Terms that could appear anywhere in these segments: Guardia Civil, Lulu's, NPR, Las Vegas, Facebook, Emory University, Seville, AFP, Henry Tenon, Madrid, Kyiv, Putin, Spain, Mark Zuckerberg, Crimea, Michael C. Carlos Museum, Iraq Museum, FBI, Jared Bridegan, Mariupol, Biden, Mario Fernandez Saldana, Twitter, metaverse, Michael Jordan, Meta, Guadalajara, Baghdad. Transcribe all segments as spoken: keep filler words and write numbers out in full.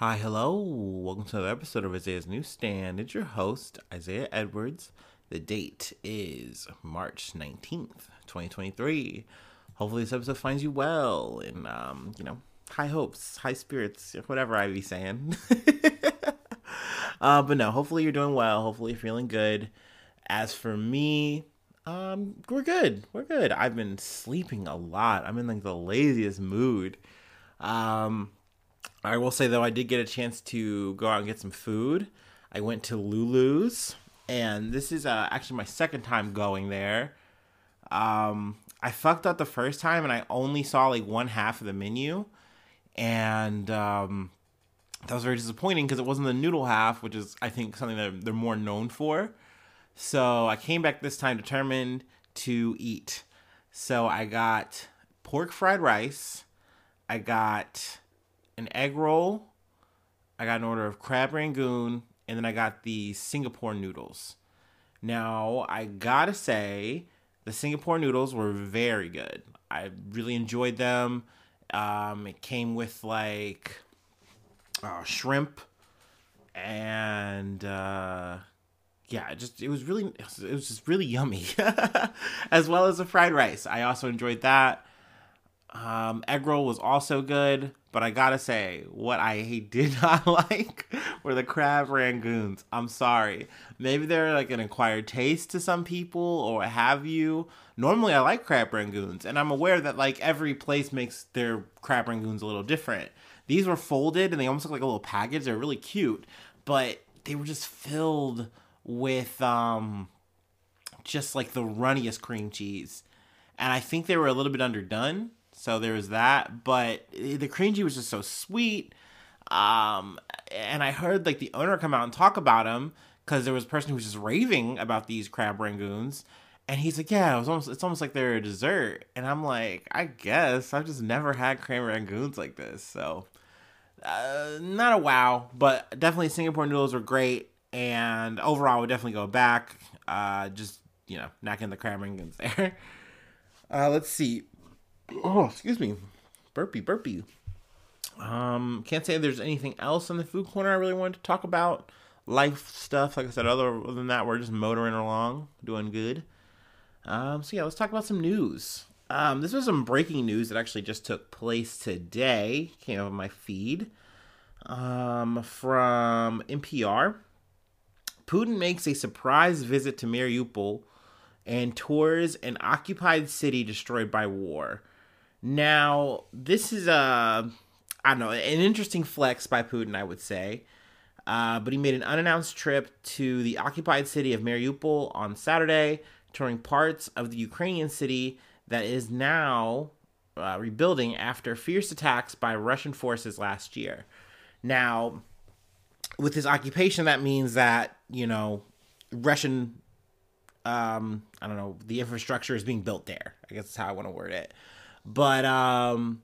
Hi, hello, welcome to another episode of Isaiah's Newsstand. It's your host, Isaiah Edwards. The date is March nineteenth, twenty twenty-three. Hopefully this episode finds you well and, um, you know, high hopes, high spirits, whatever I be saying. uh, but no, hopefully you're doing well. Hopefully you're feeling good. As for me, um, we're good. We're good. I've been sleeping a lot. I'm in like the laziest mood. Um... I will say, though, I did get a chance to go out and get some food. I went to Lulu's, and this is uh, actually my second time going there. Um, I fucked up the first time, and I only saw, like, one half of the menu, and um, that was very disappointing because it wasn't the noodle half, which is, I think, something that they're more known for. So I came back this time determined to eat. So I got pork fried rice. I got an egg roll, I got an order of crab rangoon, and then I got the Singapore noodles. Now, I gotta say, the Singapore noodles were very good. I really enjoyed them. Um, it came with, like, uh, shrimp, and, uh, yeah, it just, it was really, it was just really yummy, as well as the fried rice. I also enjoyed that. Um, egg roll was also good, but I gotta say, what I did not like were the crab rangoons. I'm sorry. Maybe they're like an acquired taste to some people or what have you. Normally I like crab rangoons, and I'm aware that like every place makes their crab rangoons a little different. These were folded and they almost look like a little package. They're really cute, but they were just filled with, um, just like the runniest cream cheese. And I think they were a little bit underdone. So there was that, but the cream cheese was just so sweet. Um, and I heard like the owner come out and talk about him because there was a person who was just raving about these crab rangoons. And he's like, yeah, it was almost, it's almost like they're a dessert. And I'm like, I guess I've just never had crab rangoons like this. So uh, not a wow, but definitely Singapore noodles were great. And overall, I would definitely go back. Uh, just, you know, not getting the crab rangoons there. Uh, let's see. Oh, excuse me. Burpee, burpee. Um, can't say there's anything else in the food corner I really wanted to talk about. Life stuff, like I said, other than that, we're just motoring along, doing good. Um, so yeah, let's talk about some news. Um, this was some breaking news that actually just took place today. Came up on my feed. Um, from N P R. Putin makes a surprise visit to Mariupol and tours an occupied city destroyed by war. Now, this is a, I don't know, an interesting flex by Putin, I would say. Uh, but he made an unannounced trip to the occupied city of Mariupol on Saturday, touring parts of the Ukrainian city that is now uh, rebuilding after fierce attacks by Russian forces last year. Now, with this occupation, that means that, you know, Russian, um, I don't know, the infrastructure is being built there. I guess that's how I want to word it. But um,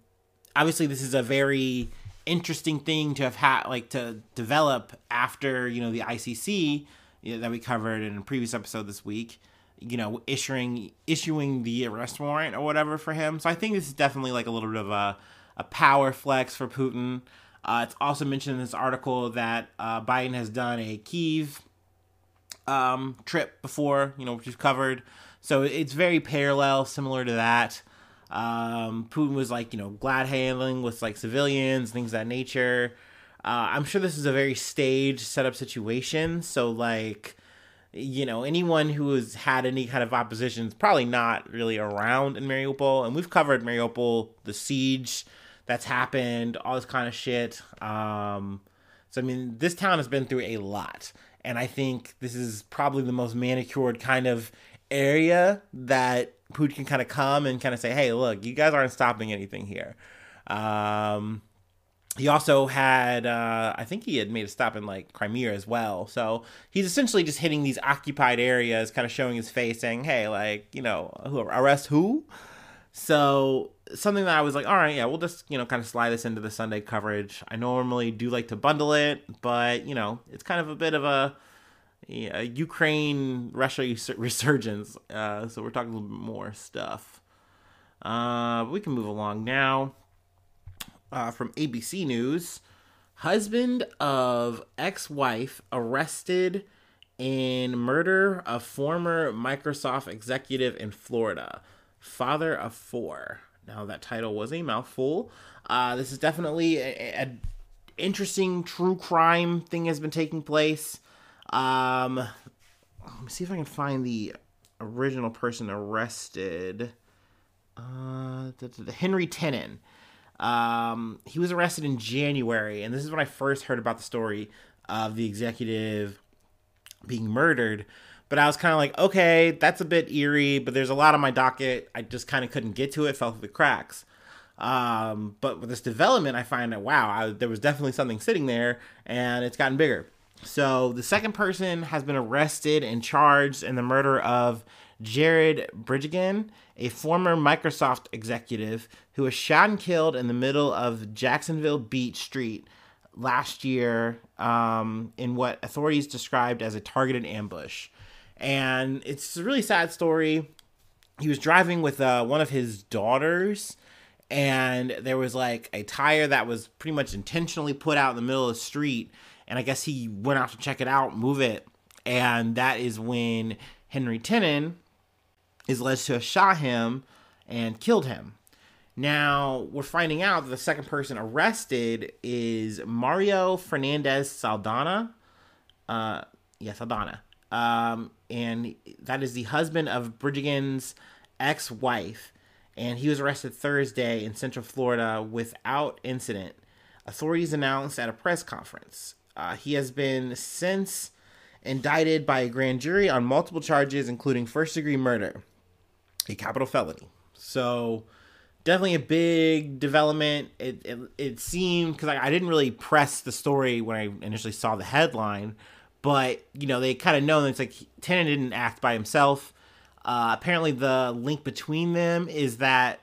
obviously, this is a very interesting thing to have had, like to develop after, you know, the I C C, you know, that we covered in a previous episode this week, you know, issuing issuing the arrest warrant or whatever for him. So I think this is definitely like a little bit of a, a power flex for Putin. Uh, it's also mentioned in this article that uh, Biden has done a Kyiv um, trip before, you know, which we've covered. So it's very parallel, similar to that. Um, Putin was like, you know, glad handling with like civilians, things of that nature. Uh, I'm sure this is a very staged setup situation. So like, you know, anyone who has had any kind of opposition is probably not really around in Mariupol. And we've covered Mariupol, the siege that's happened, all this kind of shit. Um, so, I mean, this town has been through a lot. And I think this is probably the most manicured kind of area that Putin can kind of come and kind of say, hey, look, you guys aren't stopping anything here. Um, he also had, uh, I think he had made a stop in like Crimea as well. So he's essentially just hitting these occupied areas, kind of showing his face saying, hey, like, you know, who arrest who? So something that I was like, all right, yeah, we'll just, you know, kind of slide this into the Sunday coverage. I normally do like to bundle it, but you know, it's kind of a bit of a, yeah, Ukraine-Russia resurgence. Uh, so we're talking a little bit more stuff. Uh, we can move along now. Uh, from A B C News, Husband of ex-wife arrested in murder of former Microsoft executive in Florida. Father of four. Now, that title was a mouthful. Uh, this is definitely an interesting true crime thing has been taking place. Um, let me see if I can find the original person arrested. Uh, the, the Henry Tenon. Um, he was arrested in January, and this is when I first heard about the story of the executive being murdered. But I was kind of like, okay, that's a bit eerie, but there's a lot on my docket. I just kind of couldn't get to it, fell through the cracks. Um, but with this development, I find that, wow, I, there was definitely something sitting there, and it's gotten bigger. So the second person has been arrested and charged in the murder of Jared Bridegan, a former Microsoft executive who was shot and killed in the middle of Jacksonville Beach Street last year um, in what authorities described as a targeted ambush. And it's a really sad story. He was driving with uh, one of his daughters, and there was like a tire that was pretty much intentionally put out in the middle of the street. And I guess he went out to check it out, move it. And that is when Henry Tenon is alleged to have shot him and killed him. Now, we're finding out that the second person arrested is Mario Fernandez Saldana. Uh, yeah, Saldana. Um, and that is the husband of Bridegan's ex-wife. And he was arrested Thursday in Central Florida without incident, authorities announced at a press conference. Uh, he has been since indicted by a grand jury on multiple charges, including first-degree murder, a capital felony. So definitely a big development. It it, it seemed, because I, I didn't really press the story when I initially saw the headline, but, you know, they kind of know that it's like Tenon didn't act by himself. Uh, apparently the link between them is that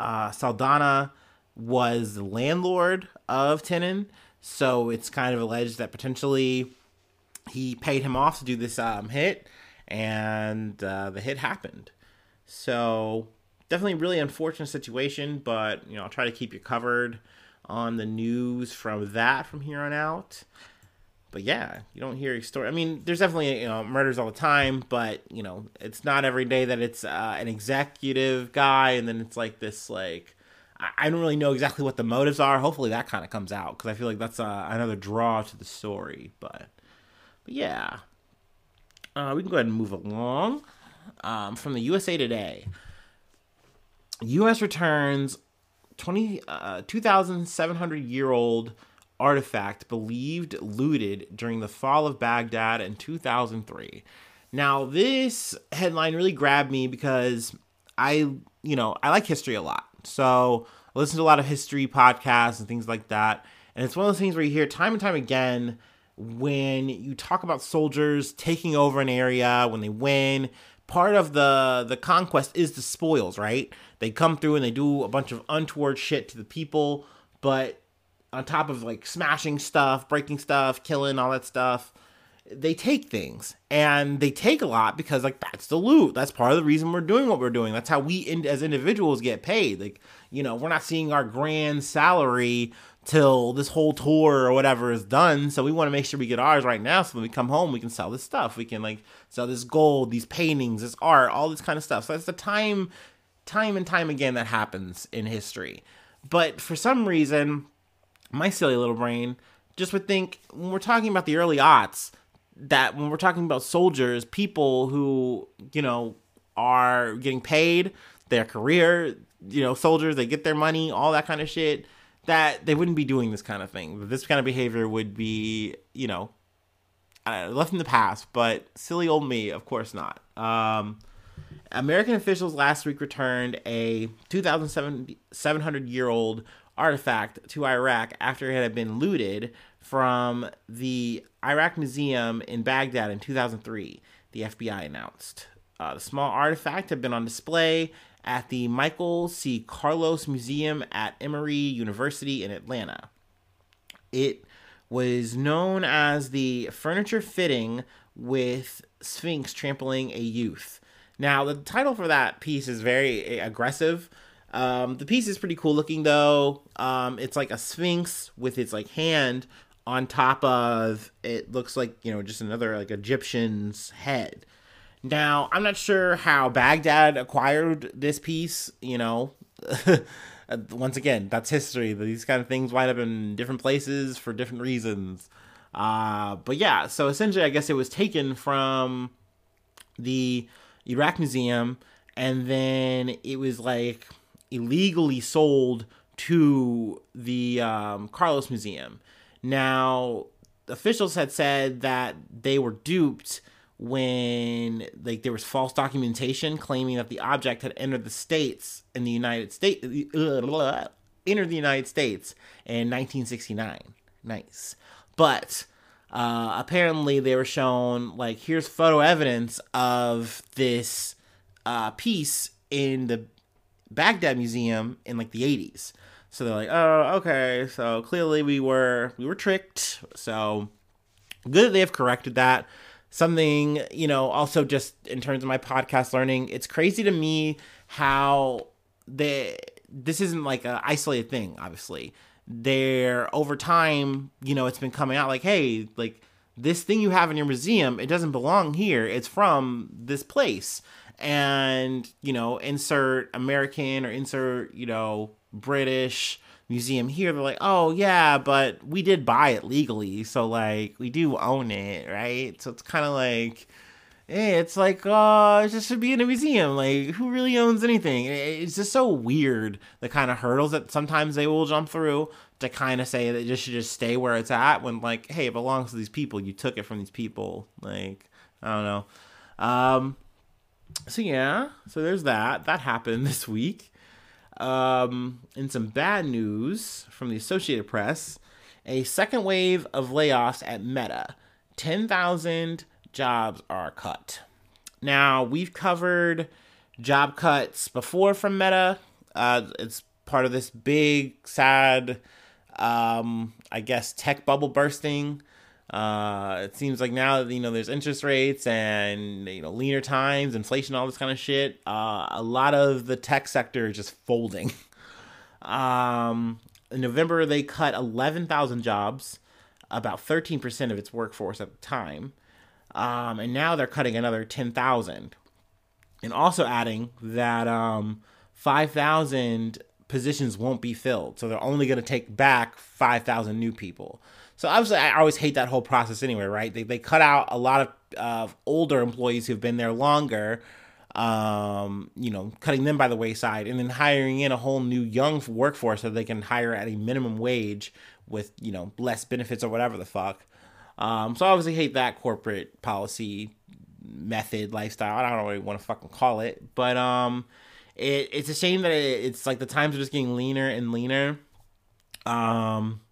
uh, Saldana was the landlord of Tenon, so it's kind of alleged that potentially he paid him off to do this um, hit, and uh, the hit happened. So definitely a really unfortunate situation, but, you know, I'll try to keep you covered on the news from that from here on out. But yeah, you don't hear a story. I mean, there's definitely, you know, murders all the time, but, you know, it's not every day that it's uh, an executive guy, and then it's like this, like, I don't really know exactly what the motives are. Hopefully that kind of comes out, because I feel like that's uh, another draw to the story, but... Yeah, uh, we can go ahead and move along. Um, from the U S A Today, U S returns twenty, uh, two thousand seven hundred year old artifact believed looted during the fall of Baghdad in two thousand three. Now, this headline really grabbed me because I, you know, I like history a lot. So I listen to a lot of history podcasts and things like that. And it's one of those things where you hear time and time again, when you talk about soldiers taking over an area, when they win, part of the, the conquest is the spoils, right? They come through and they do a bunch of untoward shit to the people, but on top of like smashing stuff, breaking stuff, killing, all that stuff, they take things. And they take a lot because like that's the loot. That's part of the reason we're doing what we're doing. That's how we in, as individuals get paid. Like, you know, we're not seeing our grand salary till this whole tour or whatever is done. So we want to make sure we get ours right now. So when we come home, we can sell this stuff. We can like sell this gold, these paintings, this art, all this kind of stuff. So that's the time, time and time again that happens in history. But for some reason, my silly little brain just would think when we're talking about the early aughts, that when we're talking about soldiers, people who, you know, are getting paid, their career, you know, soldiers, they get their money, all that kind of shit, that they wouldn't be doing this kind of thing. This kind of behavior would be, you know, uh, left in the past, but silly old me, of course not. Um, American officials last week returned a two thousand seven hundred year old artifact to Iraq after it had been looted from the Iraq Museum in Baghdad in two thousand three, the F B I announced. Uh, the small artifact had been on display at the Michael C. Carlos Museum at Emory University in Atlanta. It was known as the furniture fitting with Sphinx trampling a youth. Now, the title for that piece is very aggressive. Um, the piece is pretty cool looking, though. Um, it's like a sphinx with its like hand on top of, it looks like, you know, just another like Egyptian's head. Now, I'm not sure how Baghdad acquired this piece, you know. Once again, that's history. These kind of things wind up in different places for different reasons. Uh, but yeah, so essentially, I guess it was taken from the Iraq Museum, and then it was like illegally sold to the um, Carlos Museum. Now, officials had said that they were duped when, like, there was false documentation claiming that the object had entered the states in the United States, uh, entered the United States in nineteen sixty-nine. Nice. But uh, apparently they were shown, like, here's photo evidence of this uh, piece in the Baghdad Museum in, like, the eighties. So they're like, oh, okay, so clearly we were, we were tricked. So good that they have corrected that. Something, you know, also just in terms of my podcast learning, it's crazy to me how they, this isn't like an isolated thing, obviously. They're, over time, you know, it's been coming out like, hey, like, this thing you have in your museum, it doesn't belong here. It's from this place. And, you know, insert American or insert, you know, British museum here. They're like, oh yeah, but we did buy it legally, so like we do own it, right? So it's kind of like, eh, it's like, uh it just should be in a museum. Like, who really owns anything? It's just so weird, the kind of hurdles that sometimes they will jump through to kind of say that it just should just stay where it's at, when like, hey, it belongs to these people, you took it from these people. Like, I don't know. Um so yeah, so there's that that happened this week. Um, in some bad news from the Associated Press, a second wave of layoffs at Meta. ten thousand jobs are cut. Now, we've covered job cuts before from Meta. Uh, it's part of this big, sad, um, I guess, tech bubble bursting. Uh, it seems like now that, you know, there's interest rates and, you know, leaner times, inflation, all this kind of shit. Uh, a lot of the tech sector is just folding. um, in November, they cut eleven thousand jobs, about thirteen percent of its workforce at the time. Um, and now they're cutting another ten thousand. And also adding that, um, five thousand positions won't be filled. So they're only going to take back five thousand new people. So obviously, I always hate that whole process anyway, right? They they cut out a lot of uh, older employees who've been there longer, um, you know, cutting them by the wayside, and then hiring in a whole new young workforce that they can hire at a minimum wage with, you know, less benefits or whatever the fuck. Um, so I obviously hate that corporate policy, method, lifestyle. I don't really want to fucking call it, but um, it it's a shame that it, it's like the times are just getting leaner and leaner. Um.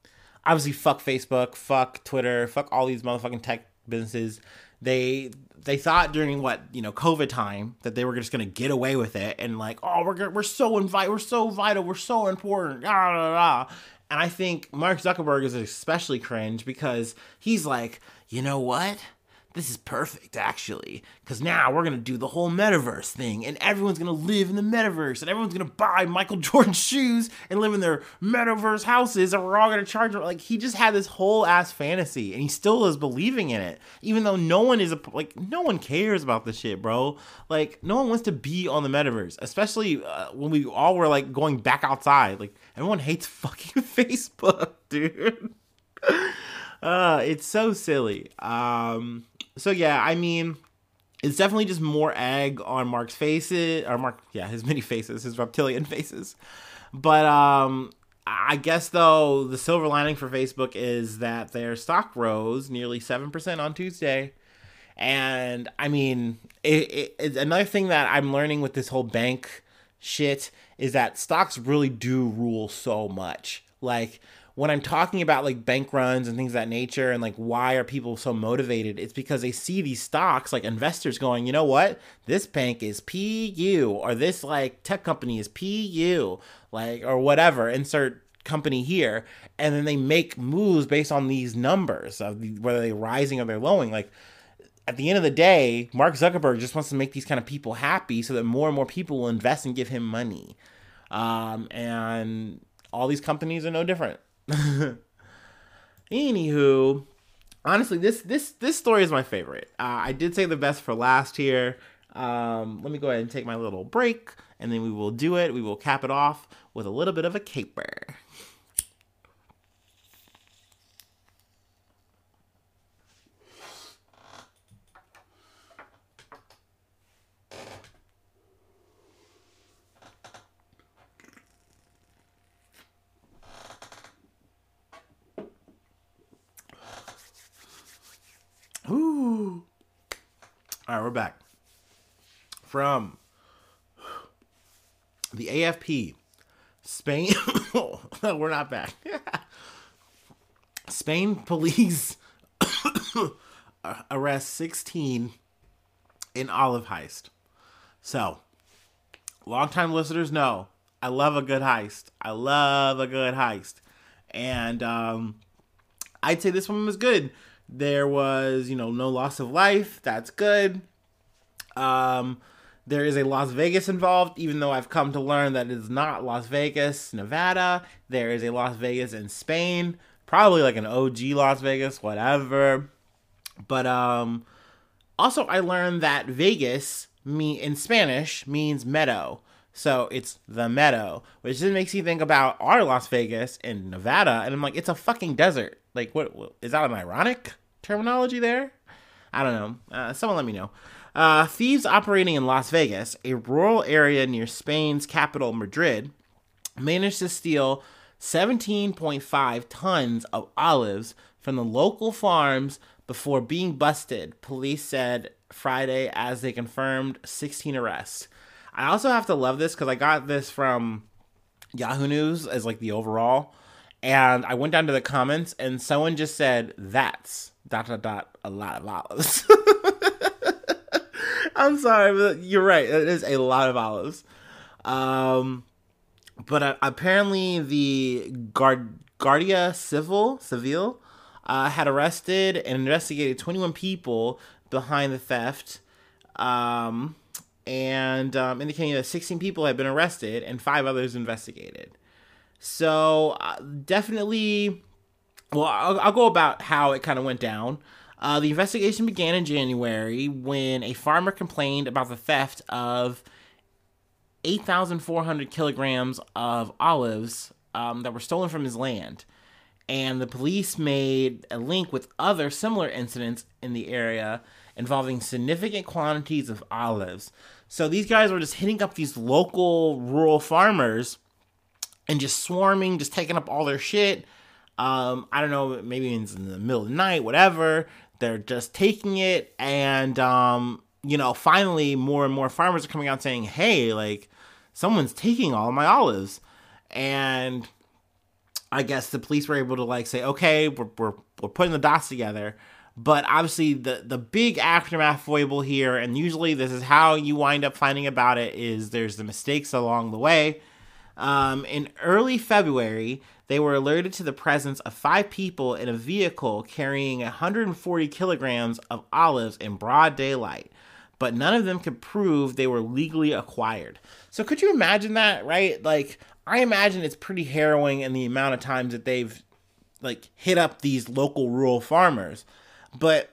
Obviously, fuck Facebook, fuck Twitter, fuck all these motherfucking tech businesses. They they thought during, what, you know, COVID time that they were just going to get away with it. And like, oh, we're gonna, we're so invite, we're so vital, we're so important, blah, blah, blah. And I think Mark Zuckerberg is especially cringe because he's like, you know what? This is perfect, actually, because now we're going to do the whole metaverse thing, and everyone's going to live in the metaverse, and everyone's going to buy Michael Jordan shoes and live in their metaverse houses, and we're all going to charge them. Like, he just had this whole ass fantasy, and he still is believing in it, even though no one is, a, like, no one cares about this shit, bro. Like, no one wants to be on the metaverse, especially uh, when we all were, like, going back outside. Like, everyone hates fucking Facebook, dude. uh, it's so silly. Um... So, yeah, I mean, it's definitely just more egg on Mark's faces, or Mark, yeah, his many faces, his reptilian faces. But um, I guess, though, the silver lining for Facebook is that their stock rose nearly seven percent on Tuesday. And, I mean, it, it, it, another thing that I'm learning with this whole bank shit is that stocks really do rule so much. Like, when I'm talking about like bank runs and things of that nature and like why are people so motivated, it's because they see these stocks, like investors going, you know what, this bank is P U or this like tech company is P U, like, or whatever, insert company here. And then they make moves based on these numbers of the, whether they're rising or they're lowing. Like, at the end of the day, Mark Zuckerberg just wants to make these kind of people happy so that more and more people will invest and give him money. Um, and all these companies are no different. Anywho, honestly, this this this story is my favorite. Uh, I did say the best for last here. Um, let me go ahead and take my little break, and then we will do it. We will cap it off with a little bit of a caper. Ooh. All right, we're back. From the A F P, Spain, we're not back. Spain police arrest sixteen in olive heist. So, longtime listeners know, I love a good heist. I love a good heist. And um, I'd say this one was good. There was, you know, no loss of life. That's good. Um, there is a Las Vegas involved, even though I've come to learn that it's not Las Vegas, Nevada. There is a Las Vegas in Spain, probably like an O G Las Vegas, whatever. But um, also I learned that Vegas me in Spanish means meadow. So it's the meadow, which then makes you think about our Las Vegas in Nevada. And I'm like, it's a fucking desert. Like, what, what is that an ironic terminology there? I don't know. Uh, someone let me know. Uh, thieves operating in Las Vegas, a rural area near Spain's capital, Madrid, managed to steal seventeen point five tons of olives from the local farms before being busted, police said Friday as they confirmed sixteen arrests. I also have to love this because I got this from Yahoo News as like the overall, and I went down to the comments and someone just said, that's dot dot dot a lot of olives. I'm sorry, but you're right. It is a lot of olives. Um, but uh, apparently the Guard- Guardia Civil, Seville uh, had arrested and investigated twenty-one people behind the theft. Um... And um, indicating that sixteen people had been arrested and five others investigated. So uh, definitely, well, I'll, I'll go about how it kind of went down. Uh, the investigation began in January when a farmer complained about the theft of eight thousand four hundred kilograms of olives um, that were stolen from his land. And the police made a link with other similar incidents in the area involving significant quantities of olives. So these guys were just hitting up these local rural farmers and just swarming, just taking up all their shit. Um, I don't know, maybe it's in the middle of the night, whatever. They're just taking it. And, um, you know, finally more and more farmers are coming out saying, hey, like, someone's taking all of my olives. And I guess the police were able to, like, say, okay, we're, we're, we're putting the dots together. But obviously the, the big aftermath foible here, and usually this is how you wind up finding about it, is there's the mistakes along the way. Um, in early February, they were alerted to the presence of five people in a vehicle carrying one hundred forty kilograms of olives in broad daylight, but none of them could prove they were legally acquired. So could you imagine that, right? Like, I imagine it's pretty harrowing in the amount of times that they've, like, hit up these local rural farmers. But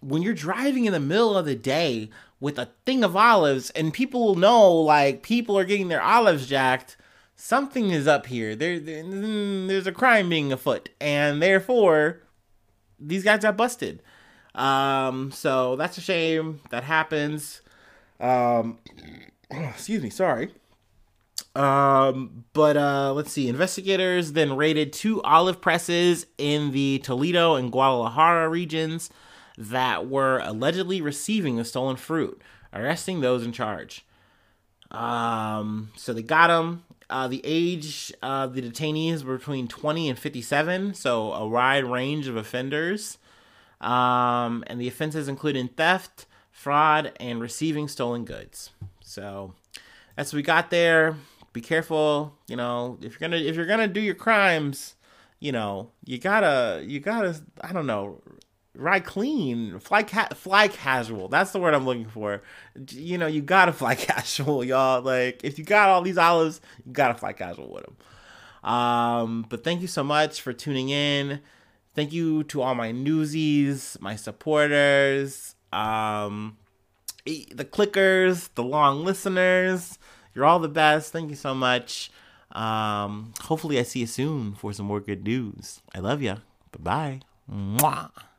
when you're driving in the middle of the day with a thing of olives and people know, like, people are getting their olives jacked, something is up here. There, there, there's a crime being afoot. And therefore, these guys got busted. Um, so that's a shame. That happens. Um, excuse me. Sorry. Um, but, uh, let's see, investigators then raided two olive presses in the Toledo and Guadalajara regions that were allegedly receiving the stolen fruit, arresting those in charge. Um, so they got them. Uh, the age of the detainees were between twenty and fifty-seven, so a wide range of offenders. Um, and the offenses included theft, fraud, and receiving stolen goods. So that's what we got there. Be careful, you know, if you're going to, if you're going to do your crimes, you know, you gotta, you gotta, I don't know, Ride clean, fly ca- fly casual. That's the word I'm looking for. You know, you gotta fly casual, y'all. Like, if you got all these olives, you gotta fly casual with them. Um, but thank you so much for tuning in. Thank you to all my newsies, my supporters, um, the clickers, the long listeners. You're all the best. Thank you so much. Um, hopefully I see you soon for some more good news. I love ya. Bye bye. Mwah.